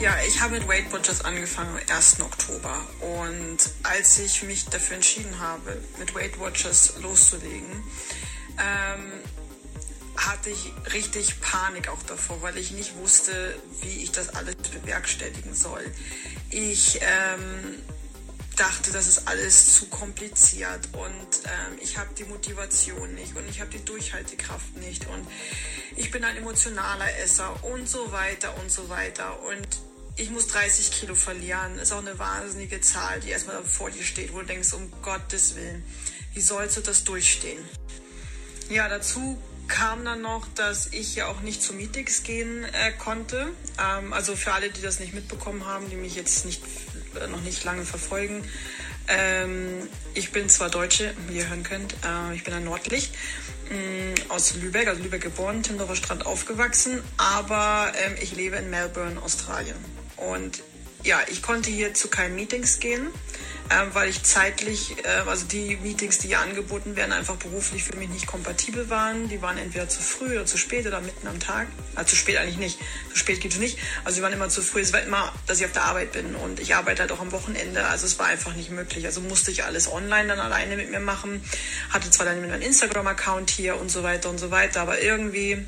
Ja, ich habe mit Weight Watchers angefangen am 1. Oktober und als ich mich dafür entschieden habe, mit Weight Watchers loszulegen, hatte ich richtig Panik auch davor, weil ich nicht wusste, wie ich das alles bewerkstelligen soll. Ich dachte, das ist alles zu kompliziert und ich habe die Motivation nicht und ich habe die Durchhaltekraft nicht und ich bin ein emotionaler Esser und so weiter und so weiter und ich muss 30 Kilo verlieren. Ist auch eine wahnsinnige Zahl, die erstmal vor dir steht, wo du denkst, um Gottes Willen, wie sollst du das durchstehen? Ja, dazu kam dann noch, dass ich ja auch nicht zu Meetings gehen konnte. Also für alle, die das nicht mitbekommen haben, die mich jetzt noch nicht lange verfolgen. Ich bin zwar Deutsche, wie ihr hören könnt, ich bin ein Nordlicht aus Lübeck, also Lübeck geboren, Timmendorfer Strand aufgewachsen, aber ich lebe in Melbourne, Australien. Und ja, ich konnte hier zu keinen Meetings gehen, weil ich zeitlich, also die Meetings, die hier angeboten werden, einfach beruflich für mich nicht kompatibel waren. Die waren entweder zu früh oder zu spät oder mitten am Tag. Zu spät eigentlich nicht. Zu spät gibt es nicht. Also die waren immer zu früh. Es war immer, dass ich auf der Arbeit bin und ich arbeite halt auch am Wochenende. Also es war einfach nicht möglich. Also musste ich alles online dann alleine mit mir machen. Hatte zwar dann meinen Instagram-Account hier und so weiter, aber irgendwie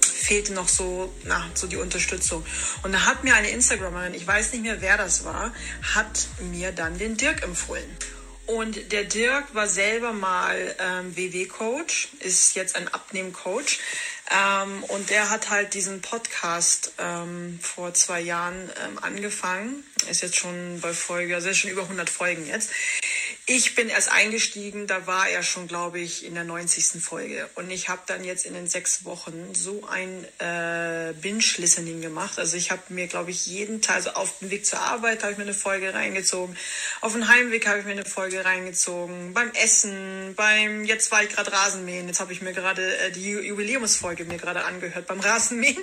fehlte noch so die Unterstützung. Und da hat mir eine Instagramerin, ich weiß nicht mehr, wer das war, hat mir dann den Dirk empfohlen. Und der Dirk war selber mal WW-Coach, ist jetzt ein Abnehmen-Coach. Und der hat halt diesen Podcast vor 2 Jahren angefangen. Ist jetzt schon bei Folge, also ist schon über 100 Folgen jetzt. Ich bin erst eingestiegen, da war er schon, glaube ich, in der 90. Folge. Und ich habe dann jetzt in den 6 Wochen so ein Binge-Listening gemacht. Also ich habe mir, glaube ich, jeden Tag, also auf dem Weg zur Arbeit habe ich mir eine Folge reingezogen. Auf dem Heimweg habe ich mir eine Folge reingezogen. Beim Essen, jetzt war ich gerade Rasenmähen. Jetzt habe ich mir gerade die Jubiläumsfolge mir gerade angehört beim Rasenmähen.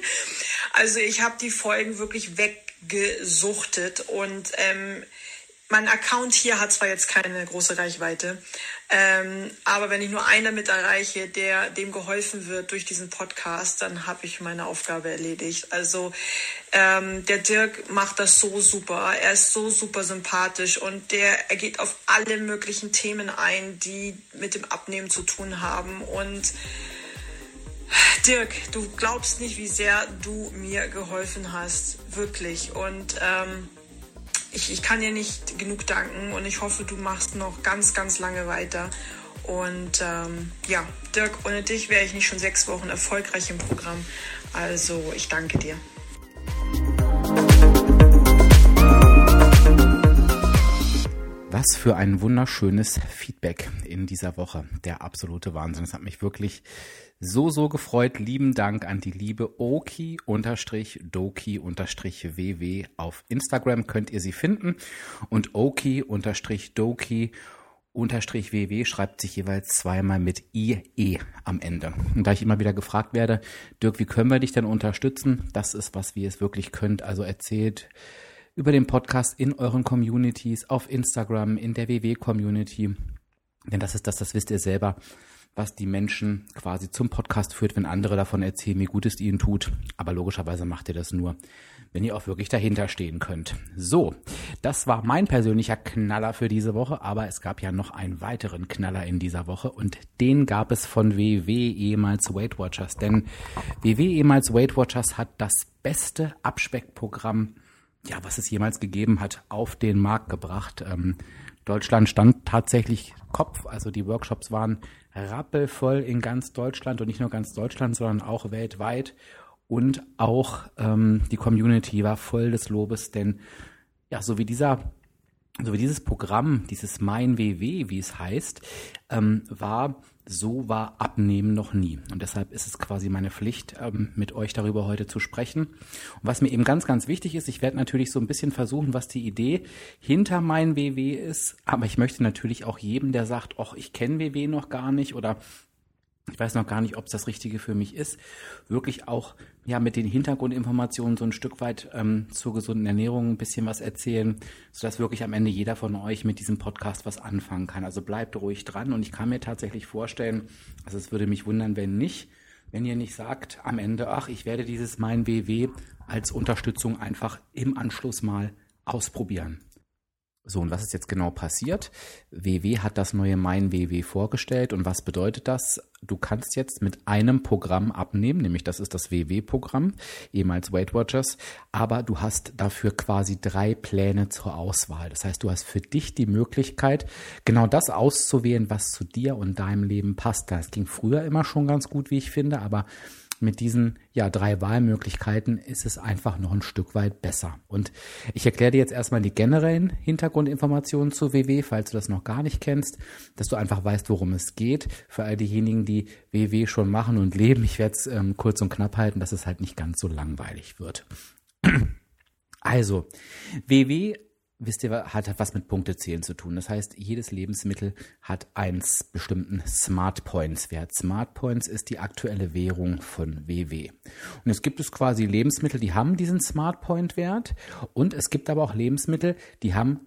Also ich habe die Folgen wirklich weggesuchtet und mein Account hier hat zwar jetzt keine große Reichweite, aber wenn ich nur einen damit erreiche, der dem geholfen wird durch diesen Podcast, dann habe ich meine Aufgabe erledigt. Also der Dirk macht das so super, er ist so super sympathisch und er geht auf alle möglichen Themen ein, die mit dem Abnehmen zu tun haben. Und Dirk, du glaubst nicht, wie sehr du mir geholfen hast, wirklich. Und ich kann dir nicht genug danken und ich hoffe, du machst noch ganz, ganz lange weiter. Und ja, Dirk, ohne dich wäre ich nicht schon 6 Wochen erfolgreich im Programm. Also ich danke dir. Was für ein wunderschönes Feedback in dieser Woche. Der absolute Wahnsinn. Das hat mich wirklich so gefreut. Lieben Dank an die liebe Oki_Doki_WW. Auf Instagram könnt ihr sie finden. Und Oki_Doki_WW schreibt sich jeweils zweimal mit IE am Ende. Und da ich immer wieder gefragt werde, Dirk, wie können wir dich denn unterstützen? Das ist, was wir es wirklich könnt. Also erzählt über den Podcast in euren Communities, auf Instagram, in der WW-Community. Denn das ist das wisst ihr selber, was die Menschen quasi zum Podcast führt, wenn andere davon erzählen, wie gut es ihnen tut. Aber logischerweise macht ihr das nur, wenn ihr auch wirklich dahinter stehen könnt. So, das war mein persönlicher Knaller für diese Woche, aber es gab ja noch einen weiteren Knaller in dieser Woche und den gab es von WW, ehemals Weight Watchers. Denn WW, ehemals Weight Watchers, hat das beste Abspeckprogramm, ja, was es jemals gegeben hat, auf den Markt gebracht. Deutschland stand tatsächlich Kopf, also die Workshops waren rappelvoll in ganz Deutschland und nicht nur ganz Deutschland, sondern auch weltweit und auch die Community war voll des Lobes, denn ja, so wie dieser So wie dieses Programm, dieses MeinWW, wie es heißt, war Abnehmen noch nie. Und deshalb ist es quasi meine Pflicht, mit euch darüber heute zu sprechen. Und was mir eben ganz, ganz wichtig ist, ich werde natürlich so ein bisschen versuchen, was die Idee hinter MeinWW ist. Aber ich möchte natürlich auch jedem, der sagt, ach, ich kenne WW noch gar nicht oder ich weiß noch gar nicht, ob es das Richtige für mich ist, wirklich auch ja mit den Hintergrundinformationen so ein Stück weit zur gesunden Ernährung ein bisschen was erzählen, sodass wirklich am Ende jeder von euch mit diesem Podcast was anfangen kann. Also bleibt ruhig dran und ich kann mir tatsächlich vorstellen, also es würde mich wundern, wenn ihr nicht sagt am Ende, ach, ich werde dieses MeinWW als Unterstützung einfach im Anschluss mal ausprobieren. So, und was ist jetzt genau passiert? WW hat das neue MeinWW vorgestellt. Und was bedeutet das? Du kannst jetzt mit einem Programm abnehmen, nämlich das ist das WW-Programm, ehemals Weight Watchers. Aber du hast dafür quasi 3 Pläne zur Auswahl. Das heißt, du hast für dich die Möglichkeit, genau das auszuwählen, was zu dir und deinem Leben passt. Das ging früher immer schon ganz gut, wie ich finde. Aber mit diesen 3 Wahlmöglichkeiten ist es einfach noch ein Stück weit besser. Und ich erkläre dir jetzt erstmal die generellen Hintergrundinformationen zu WW, falls du das noch gar nicht kennst, dass du einfach weißt, worum es geht. Für all diejenigen, die WW schon machen und leben, ich werde es kurz und knapp halten, dass es halt nicht ganz so langweilig wird. Also, WW, wisst ihr, hat was mit Punktezählen zu tun. Das heißt, jedes Lebensmittel hat einen bestimmten Smart Points Wert. Smart Points ist die aktuelle Währung von WW. Und es gibt es quasi Lebensmittel, die haben diesen Smart Point Wert. Und es gibt aber auch Lebensmittel, die haben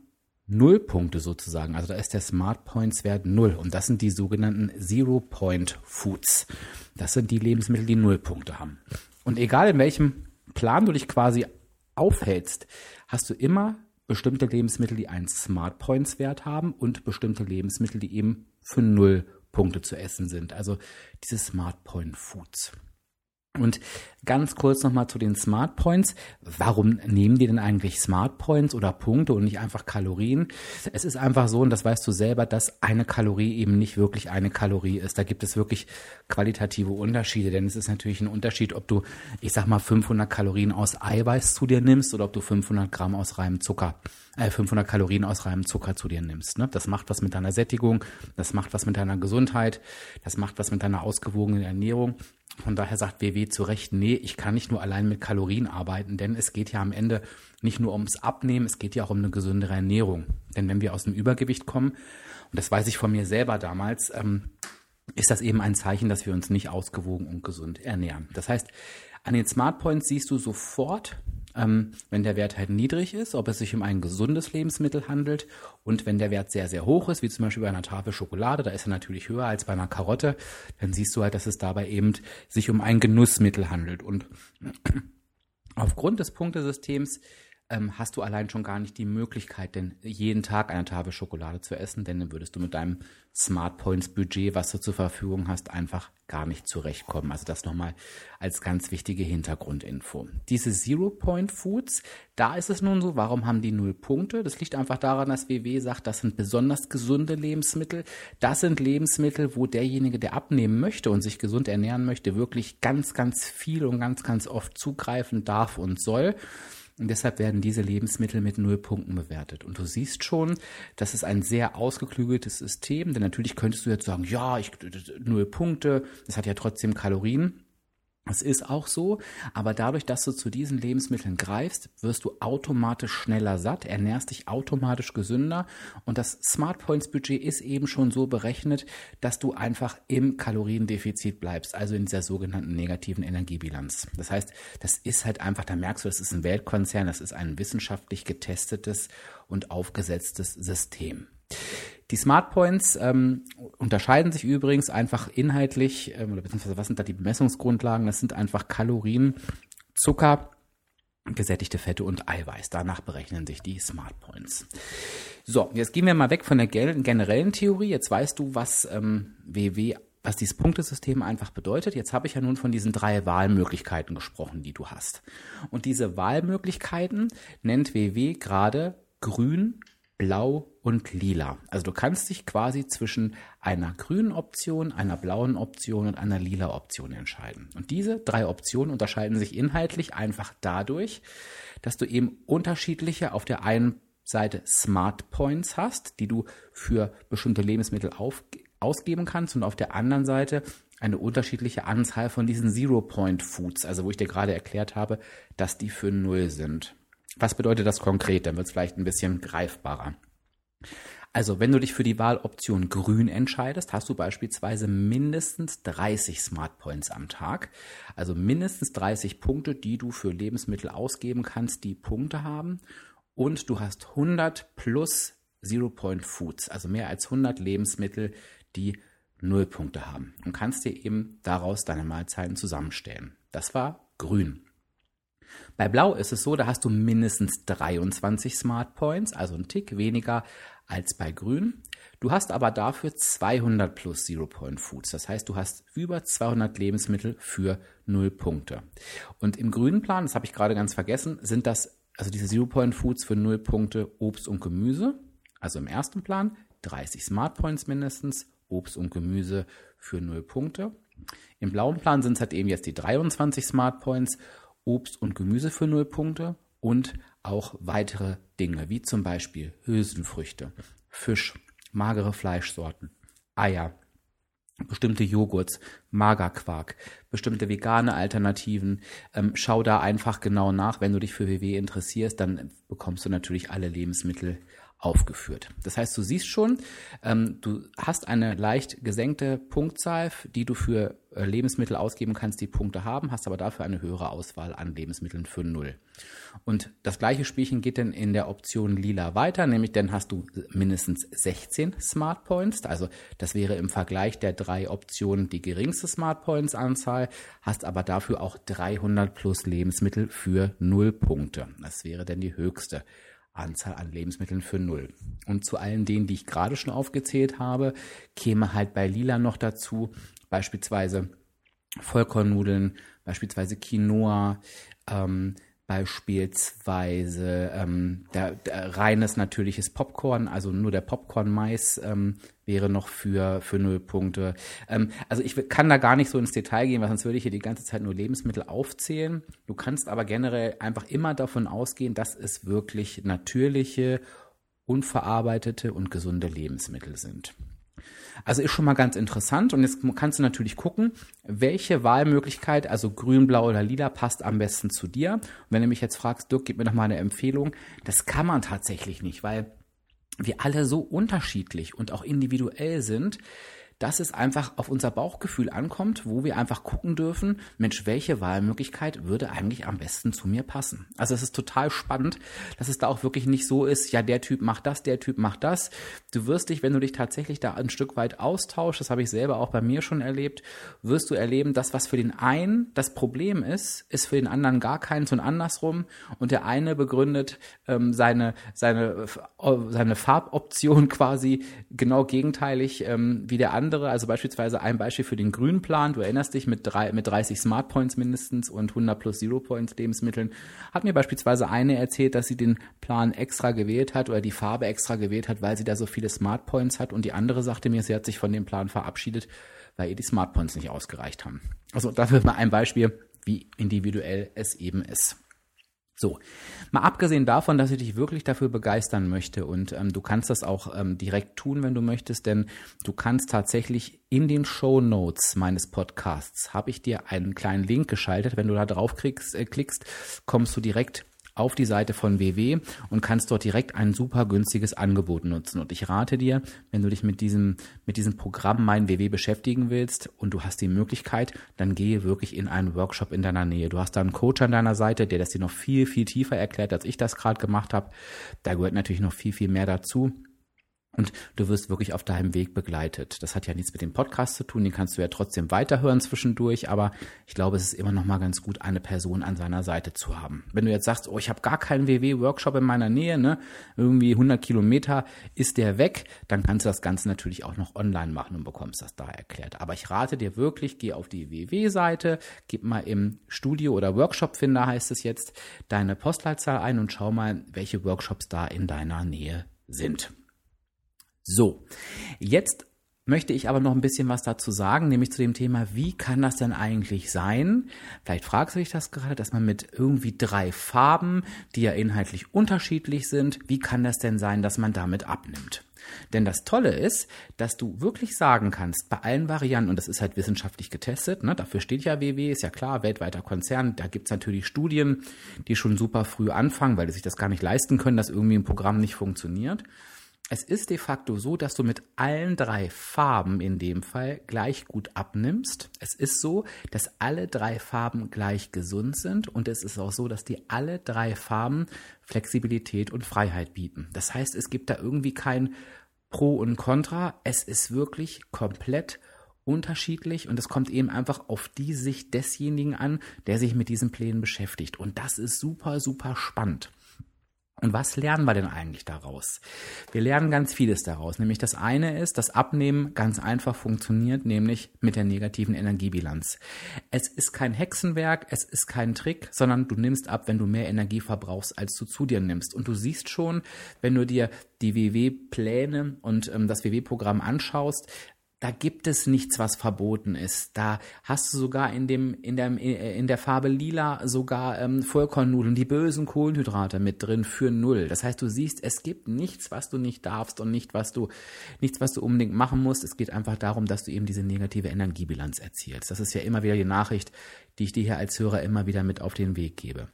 0 Punkte sozusagen. Also da ist der Smart Points Wert 0. Und das sind die sogenannten Zero Point Foods. Das sind die Lebensmittel, die 0 Punkte haben. Und egal in welchem Plan du dich quasi aufhältst, hast du immer bestimmte Lebensmittel, die einen Smart Points Wert haben und bestimmte Lebensmittel, die eben für 0 Punkte zu essen sind. Also diese Smart Point Foods. Und ganz kurz nochmal zu den Smart Points. Warum nehmen die denn eigentlich Smart Points oder Punkte und nicht einfach Kalorien? Es ist einfach so, und das weißt du selber, dass eine Kalorie eben nicht wirklich eine Kalorie ist. Da gibt es wirklich qualitative Unterschiede, denn es ist natürlich ein Unterschied, ob du, 500 Kalorien aus Eiweiß zu dir nimmst oder ob du 500 Kalorien aus reinem Zucker zu dir nimmst. Ne? Das macht was mit deiner Sättigung, das macht was mit deiner Gesundheit, das macht was mit deiner ausgewogenen Ernährung. Von daher sagt WW zu Recht, nee, ich kann nicht nur allein mit Kalorien arbeiten, denn es geht ja am Ende nicht nur ums Abnehmen, es geht ja auch um eine gesündere Ernährung. Denn wenn wir aus dem Übergewicht kommen, und das weiß ich von mir selber damals, ist das eben ein Zeichen, dass wir uns nicht ausgewogen und gesund ernähren. Das heißt, an den Smart Points siehst du sofort, wenn der Wert halt niedrig ist, ob es sich um ein gesundes Lebensmittel handelt und wenn der Wert sehr, sehr hoch ist, wie zum Beispiel bei einer Tafel Schokolade, da ist er natürlich höher als bei einer Karotte, dann siehst du halt, dass es dabei eben sich um ein Genussmittel handelt. Und aufgrund des Punktesystems hast du allein schon gar nicht die Möglichkeit, denn jeden Tag eine Tafel Schokolade zu essen, denn dann würdest du mit deinem Smart Points Budget, was du zur Verfügung hast, einfach gar nicht zurechtkommen. Also das nochmal als ganz wichtige Hintergrundinfo. Diese Zero Point Foods, da ist es nun so, warum haben die 0 Punkte? Das liegt einfach daran, dass WW sagt, das sind besonders gesunde Lebensmittel. Das sind Lebensmittel, wo derjenige, der abnehmen möchte und sich gesund ernähren möchte, wirklich ganz, ganz viel und ganz, ganz oft zugreifen darf und soll. Und deshalb werden diese Lebensmittel mit 0 Punkten bewertet. Und du siehst schon, das ist ein sehr ausgeklügeltes System, denn natürlich könntest du jetzt sagen, 0 Punkte, das hat ja trotzdem Kalorien. Das ist auch so, aber dadurch, dass du zu diesen Lebensmitteln greifst, wirst du automatisch schneller satt, ernährst dich automatisch gesünder und das Smart Points Budget ist eben schon so berechnet, dass du einfach im Kaloriendefizit bleibst, also in dieser sogenannten negativen Energiebilanz. Das heißt, das ist halt einfach, da merkst du, das ist ein Weltkonzern, das ist ein wissenschaftlich getestetes und aufgesetztes System. Die Smart Points unterscheiden sich übrigens einfach inhaltlich, oder beziehungsweise was sind da die Bemessungsgrundlagen? Das sind einfach Kalorien, Zucker, gesättigte Fette und Eiweiß. Danach berechnen sich die Smart Points. So, jetzt gehen wir mal weg von der generellen Theorie. Jetzt weißt du, was was dieses Punktesystem einfach bedeutet. Jetzt habe ich ja nun von diesen 3 Wahlmöglichkeiten gesprochen, die du hast. Und diese Wahlmöglichkeiten nennt WW gerade grün, blau und lila. Also du kannst dich quasi zwischen einer grünen Option, einer blauen Option und einer lila Option entscheiden. Und diese 3 Optionen unterscheiden sich inhaltlich einfach dadurch, dass du eben unterschiedliche auf der einen Seite Smart Points hast, die du für bestimmte Lebensmittel ausgeben kannst, und auf der anderen Seite eine unterschiedliche Anzahl von diesen Zero Point Foods, also wo ich dir gerade erklärt habe, dass die für 0 sind. Was bedeutet das konkret? Dann wird es vielleicht ein bisschen greifbarer. Also wenn du dich für die Wahloption grün entscheidest, hast du beispielsweise mindestens 30 Smart Points am Tag. Also mindestens 30 Punkte, die du für Lebensmittel ausgeben kannst, die Punkte haben. Und du hast 100 plus Zero Point Foods, also mehr als 100 Lebensmittel, die 0 Punkte haben. Und kannst dir eben daraus deine Mahlzeiten zusammenstellen. Das war grün. Bei Blau ist es so, da hast du mindestens 23 Smart Points, also einen Tick weniger als bei Grün. Du hast aber dafür 200 plus Zero Point Foods. Das heißt, du hast über 200 Lebensmittel für 0 Punkte. Und im grünen Plan, das habe ich gerade ganz vergessen, sind das, also diese Zero Point Foods für 0 Punkte, Obst und Gemüse. Also im ersten Plan 30 Smart Points mindestens, Obst und Gemüse für 0 Punkte. Im blauen Plan sind es halt eben jetzt die 23 Smart Points, Obst und Gemüse für 0 Punkte und auch weitere Dinge, wie zum Beispiel Hülsenfrüchte, Fisch, magere Fleischsorten, Eier, bestimmte Joghurts, Magerquark, bestimmte vegane Alternativen. Schau da einfach genau nach, wenn du dich für WW interessierst, dann bekommst du natürlich alle Lebensmittel aufgeführt. Das heißt, du siehst schon, du hast eine leicht gesenkte Punktzahl, die du für Lebensmittel ausgeben kannst, die Punkte haben, hast aber dafür eine höhere Auswahl an Lebensmitteln für 0. Und das gleiche Spielchen geht dann in der Option Lila weiter, nämlich dann hast du mindestens 16 Smart Points, also das wäre im Vergleich der 3 Optionen die geringste Smart Points Anzahl, hast aber dafür auch 300 plus Lebensmittel für 0 Punkte. Das wäre dann die höchste Anzahl an Lebensmitteln für 0. Und zu allen denen, die ich gerade schon aufgezählt habe, käme halt bei Lila noch dazu, beispielsweise Vollkornnudeln, beispielsweise Quinoa, reines natürliches Popcorn, also nur der Popcorn-Mais wäre noch für 0 Punkte. Also ich kann da gar nicht so ins Detail gehen, weil sonst würde ich hier die ganze Zeit nur Lebensmittel aufzählen. Du kannst aber generell einfach immer davon ausgehen, dass es wirklich natürliche, unverarbeitete und gesunde Lebensmittel sind. Also ist schon mal ganz interessant, und jetzt kannst du natürlich gucken, welche Wahlmöglichkeit, also grün, blau oder lila, passt am besten zu dir. Und wenn du mich jetzt fragst, Dirk, gib mir doch mal eine Empfehlung, das kann man tatsächlich nicht, weil wir alle so unterschiedlich und auch individuell sind, dass es einfach auf unser Bauchgefühl ankommt, wo wir einfach gucken dürfen, Mensch, welche Wahlmöglichkeit würde eigentlich am besten zu mir passen? Also es ist total spannend, dass es da auch wirklich nicht so ist, ja, der Typ macht das, der Typ macht das. Du wirst dich, wenn du dich tatsächlich da ein Stück weit austauschst, das habe ich selber auch bei mir schon erlebt, wirst du erleben, dass was für den einen das Problem ist für den anderen gar keins und andersrum. Und der eine begründet seine Farboption quasi genau gegenteilig wie der andere. Also beispielsweise ein Beispiel für den grünen Plan, du erinnerst dich, mit 30 Smart Points mindestens und 100 plus Zero Points Lebensmitteln, hat mir beispielsweise eine erzählt, dass sie den Plan extra gewählt hat oder die Farbe extra gewählt hat, weil sie da so viele Smart Points hat, und die andere sagte mir, sie hat sich von dem Plan verabschiedet, weil ihr die Smart Points nicht ausgereicht haben. Also dafür mal ein Beispiel, wie individuell es eben ist. So, mal abgesehen davon, dass ich dich wirklich dafür begeistern möchte, und du kannst das auch direkt tun, wenn du möchtest, denn du kannst tatsächlich in den Shownotes meines Podcasts, habe ich dir einen kleinen Link geschaltet, wenn du da drauf klickst, kommst du direkt auf die Seite von WW und kannst dort direkt ein super günstiges Angebot nutzen. Und ich rate dir, wenn du dich mit diesem Programm MeinWW beschäftigen willst und du hast die Möglichkeit, dann gehe wirklich in einen Workshop in deiner Nähe. Du hast da einen Coach an deiner Seite, der das dir noch viel, viel tiefer erklärt, als ich das gerade gemacht habe. Da gehört natürlich noch viel, viel mehr dazu. Und du wirst wirklich auf deinem Weg begleitet. Das hat ja nichts mit dem Podcast zu tun, den kannst du ja trotzdem weiterhören zwischendurch, aber ich glaube, es ist immer noch mal ganz gut, eine Person an seiner Seite zu haben. Wenn du jetzt sagst, oh, ich habe gar keinen WW-Workshop in meiner Nähe, ne, irgendwie 100 Kilometer ist der weg, dann kannst du das Ganze natürlich auch noch online machen und bekommst das da erklärt. Aber ich rate dir wirklich, geh auf die WW-Seite, gib mal im Studio- oder Workshop-Finder, heißt es jetzt, deine Postleitzahl ein und schau mal, welche Workshops da in deiner Nähe sind. So, jetzt möchte ich aber noch ein bisschen was dazu sagen, nämlich zu dem Thema, wie kann das denn eigentlich sein? Vielleicht fragst du dich das gerade, dass man mit irgendwie 3 Farben, die ja inhaltlich unterschiedlich sind, wie kann das denn sein, dass man damit abnimmt? Denn das Tolle ist, dass du wirklich sagen kannst, bei allen Varianten, und das ist halt wissenschaftlich getestet, ne, dafür steht ja WW, ist ja klar, weltweiter Konzern, da gibt es natürlich Studien, die schon super früh anfangen, weil die sich das gar nicht leisten können, dass irgendwie ein Programm nicht funktioniert. Es ist de facto so, dass du mit allen 3 Farben in dem Fall gleich gut abnimmst. Es ist so, dass alle 3 Farben gleich gesund sind und es ist auch so, dass die alle 3 Farben Flexibilität und Freiheit bieten. Das heißt, es gibt da irgendwie kein Pro und Contra. Es ist wirklich komplett unterschiedlich und es kommt eben einfach auf die Sicht desjenigen an, der sich mit diesen Plänen beschäftigt. Und das ist super, super spannend. Und was lernen wir denn eigentlich daraus? Wir lernen ganz vieles daraus. Nämlich das eine ist, dass Abnehmen ganz einfach funktioniert, nämlich mit der negativen Energiebilanz. Es ist kein Hexenwerk, es ist kein Trick, sondern du nimmst ab, wenn du mehr Energie verbrauchst, als du zu dir nimmst. Und du siehst schon, wenn du dir die WW-Pläne und das WW-Programm anschaust, da gibt es nichts, was verboten ist. Da hast du sogar in der Farbe Lila sogar Vollkornnudeln, die bösen Kohlenhydrate mit drin für 0. Das heißt, du siehst, es gibt nichts, was du nicht darfst und nichts, was du unbedingt machen musst. Es geht einfach darum, dass du eben diese negative Energiebilanz erzielst. Das ist ja immer wieder die Nachricht, die ich dir hier als Hörer immer wieder mit auf den Weg gebe.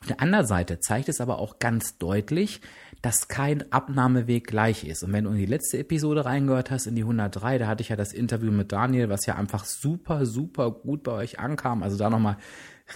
Auf der anderen Seite zeigt es aber auch ganz deutlich, dass kein Abnahmeweg gleich ist. Und wenn du in die letzte Episode reingehört hast, in die 103, da hatte ich ja das Interview mit Daniel, was ja einfach super, super gut bei euch ankam. Also da nochmal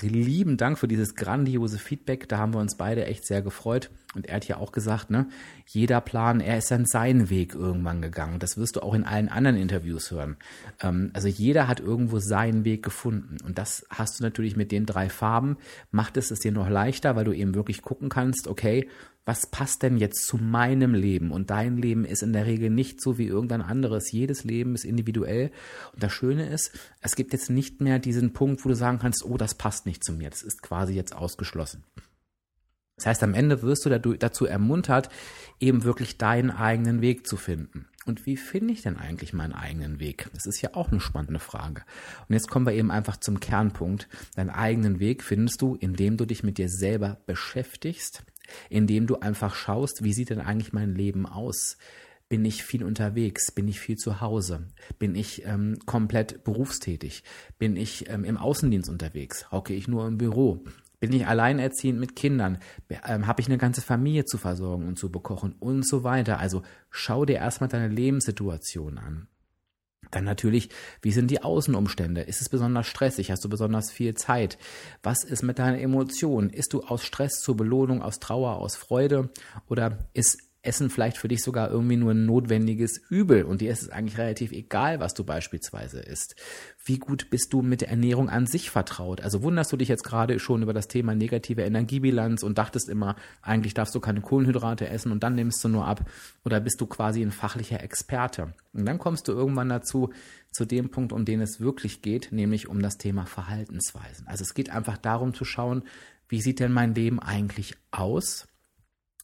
lieben Dank für dieses grandiose Feedback. Da haben wir uns beide echt sehr gefreut. Und er hat ja auch gesagt, ne, jeder Plan, er ist dann seinen Weg irgendwann gegangen. Das wirst du auch in allen anderen Interviews hören. Also jeder hat irgendwo seinen Weg gefunden. Und das hast du natürlich mit den 3 Farben, macht es dir noch leichter, weil du eben wirklich gucken kannst, okay, was passt denn jetzt zu meinem Leben? Und dein Leben ist in der Regel nicht so wie irgendein anderes. Jedes Leben ist individuell. Und das Schöne ist, es gibt jetzt nicht mehr diesen Punkt, wo du sagen kannst, oh, das passt nicht zu mir. Das ist quasi jetzt ausgeschlossen. Das heißt, am Ende wirst du dazu ermuntert, eben wirklich deinen eigenen Weg zu finden. Und wie finde ich denn eigentlich meinen eigenen Weg? Das ist ja auch eine spannende Frage. Und jetzt kommen wir eben einfach zum Kernpunkt. Deinen eigenen Weg findest du, indem du dich mit dir selber beschäftigst, indem du einfach schaust, wie sieht denn eigentlich mein Leben aus? Bin ich viel unterwegs? Bin ich viel zu Hause? Bin ich komplett berufstätig? Bin ich im Außendienst unterwegs? Hocke ich nur im Büro? Bin ich alleinerziehend mit Kindern? Habe ich eine ganze Familie zu versorgen und zu bekochen und so weiter? Also schau dir erstmal deine Lebenssituation an. Dann natürlich, wie sind die Außenumstände? Ist es besonders stressig? Hast du besonders viel Zeit? Was ist mit deinen Emotionen? Isst du aus Stress zur Belohnung, aus Trauer, aus Freude? Oder ist Essen vielleicht für dich sogar irgendwie nur ein notwendiges Übel und dir ist es eigentlich relativ egal, was du beispielsweise isst. Wie gut bist du mit der Ernährung an sich vertraut? Also wunderst du dich jetzt gerade schon über das Thema negative Energiebilanz und dachtest immer, eigentlich darfst du keine Kohlenhydrate essen und dann nimmst du nur ab, oder bist du quasi ein fachlicher Experte? Und dann kommst du irgendwann dazu, zu dem Punkt, um den es wirklich geht, nämlich um das Thema Verhaltensweisen. Also es geht einfach darum zu schauen, wie sieht denn mein Leben eigentlich aus?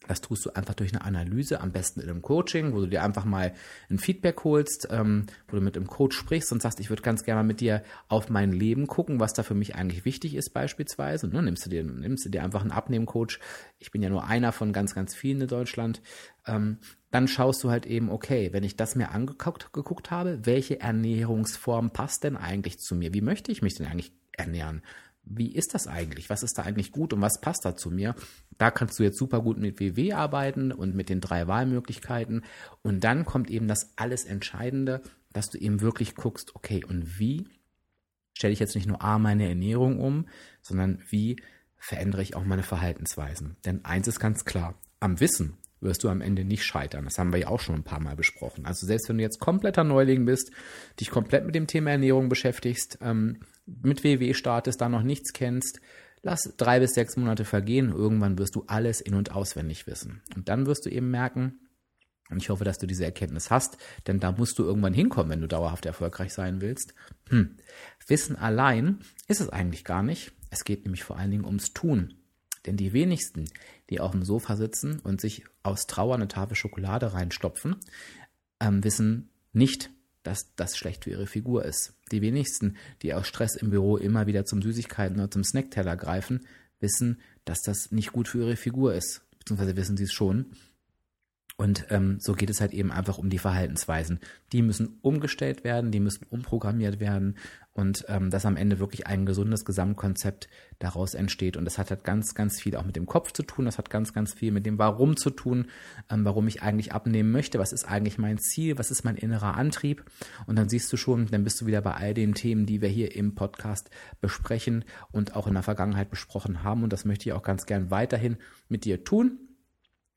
Das tust du einfach durch eine Analyse, am besten in einem Coaching, wo du dir einfach mal ein Feedback holst, wo du mit dem Coach sprichst und sagst, ich würde ganz gerne mal mit dir auf mein Leben gucken, was da für mich eigentlich wichtig ist beispielsweise. Ne, nimmst du dir einfach einen Abnehmen-Coach. Ich bin ja nur einer von ganz, ganz vielen in Deutschland. Dann schaust du halt eben, okay, wenn ich das mir angeguckt habe, welche Ernährungsform passt denn eigentlich zu mir? Wie möchte ich mich denn eigentlich ernähren? Wie ist das eigentlich? Was ist da eigentlich gut und was passt da zu mir? Da kannst du jetzt super gut mit WW arbeiten und mit den 3 Wahlmöglichkeiten. Und dann kommt eben das alles Entscheidende, dass du eben wirklich guckst, okay, und wie stelle ich jetzt nicht nur A, meine Ernährung um, sondern wie verändere ich auch meine Verhaltensweisen? Denn eins ist ganz klar, am Wissen wirst du am Ende nicht scheitern. Das haben wir ja auch schon ein paar Mal besprochen. Also selbst wenn du jetzt kompletter Neuling bist, dich komplett mit dem Thema Ernährung beschäftigst, mit WW startest, da noch nichts kennst, lass 3 bis 6 Monate vergehen. Irgendwann wirst du alles in- und auswendig wissen. Und dann wirst du eben merken, und ich hoffe, dass du diese Erkenntnis hast, denn da musst du irgendwann hinkommen, wenn du dauerhaft erfolgreich sein willst. Wissen allein ist es eigentlich gar nicht. Es geht nämlich vor allen Dingen ums Tun. Denn die wenigsten, die auf dem Sofa sitzen und sich aus Trauer eine Tafel Schokolade reinstopfen, wissen, nicht, dass das schlecht für ihre Figur ist. Die wenigsten, die aus Stress im Büro immer wieder zum Süßigkeiten oder zum Snackteller greifen, wissen, dass das nicht gut für ihre Figur ist. Beziehungsweise wissen sie es schon. Und so geht es halt eben einfach um die Verhaltensweisen. Die müssen umgestellt werden, die müssen umprogrammiert werden und dass am Ende wirklich ein gesundes Gesamtkonzept daraus entsteht. Und das hat halt ganz, ganz viel auch mit dem Kopf zu tun, das hat ganz, ganz viel mit dem Warum zu tun, warum ich eigentlich abnehmen möchte, was ist eigentlich mein Ziel, was ist mein innerer Antrieb. Und dann siehst du schon, dann bist du wieder bei all den Themen, die wir hier im Podcast besprechen und auch in der Vergangenheit besprochen haben. Und das möchte ich auch ganz gern weiterhin mit dir tun.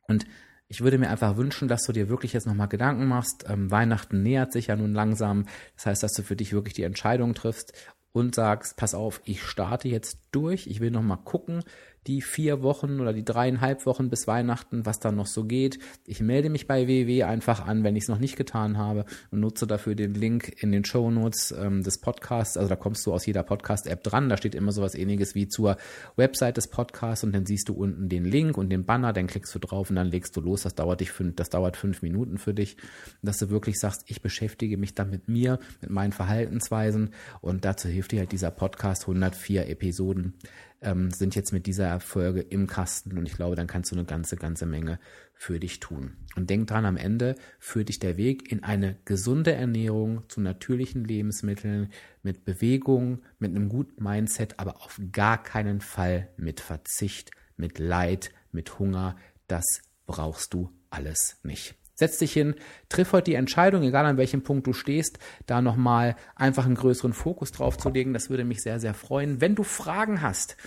Und ich würde mir einfach wünschen, dass du dir wirklich jetzt nochmal Gedanken machst. Weihnachten nähert sich ja nun langsam. Das heißt, dass du für dich wirklich die Entscheidung triffst und sagst, pass auf, ich starte jetzt durch. Ich will nochmal gucken, die 4 Wochen oder die 3,5 Wochen bis Weihnachten, was da noch so geht. Ich melde mich bei WW einfach an, wenn ich es noch nicht getan habe und nutze dafür den Link in den Shownotes des Podcasts. Also da kommst du aus jeder Podcast-App dran. Da steht immer sowas Ähnliches wie zur Website des Podcasts und dann siehst du unten den Link und den Banner, dann klickst du drauf und dann legst du los. Das dauert 5 Minuten für dich, dass du wirklich sagst, ich beschäftige mich dann mit mir, mit meinen Verhaltensweisen und dazu hilft dir halt dieser Podcast. 104 Episoden sind jetzt mit dieser Folge im Kasten und ich glaube, dann kannst du eine ganze, ganze Menge für dich tun. Und denk dran, am Ende führt dich der Weg in eine gesunde Ernährung zu natürlichen Lebensmitteln, mit Bewegung, mit einem guten Mindset, aber auf gar keinen Fall mit Verzicht, mit Leid, mit Hunger. Das brauchst du alles nicht. Setz dich hin, triff heute die Entscheidung, egal an welchem Punkt du stehst, da nochmal einfach einen größeren Fokus drauf zu legen. Das würde mich sehr, sehr freuen. Wenn du Fragen hast,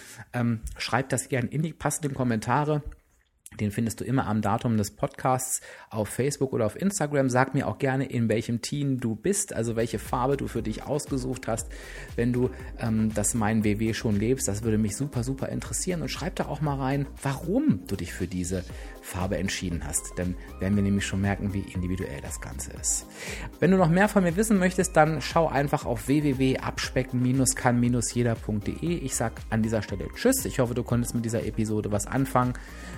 schreib das gerne in die passenden Kommentare. Den findest du immer am Datum des Podcasts auf Facebook oder auf Instagram. Sag mir auch gerne, in welchem Team du bist, also welche Farbe du für dich ausgesucht hast, wenn du das MeinWW schon lebst. Das würde mich super, super interessieren. Und schreib da auch mal rein, warum du dich für diese Farbe entschieden hast. Dann werden wir nämlich schon merken, wie individuell das Ganze ist. Wenn du noch mehr von mir wissen möchtest, dann schau einfach auf www.abspecken-kann-jeder.de. Ich sage an dieser Stelle Tschüss. Ich hoffe, du konntest mit dieser Episode was anfangen.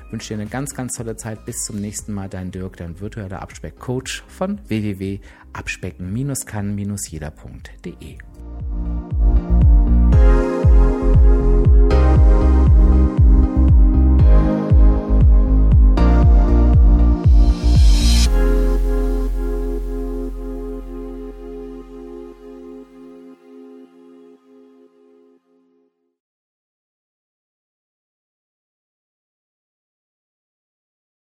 Ich wünsche dir eine ganz, ganz tolle Zeit. Bis zum nächsten Mal. Dein Dirk, dein virtueller Abspeck-Coach von www.abspecken-kann-jeder.de.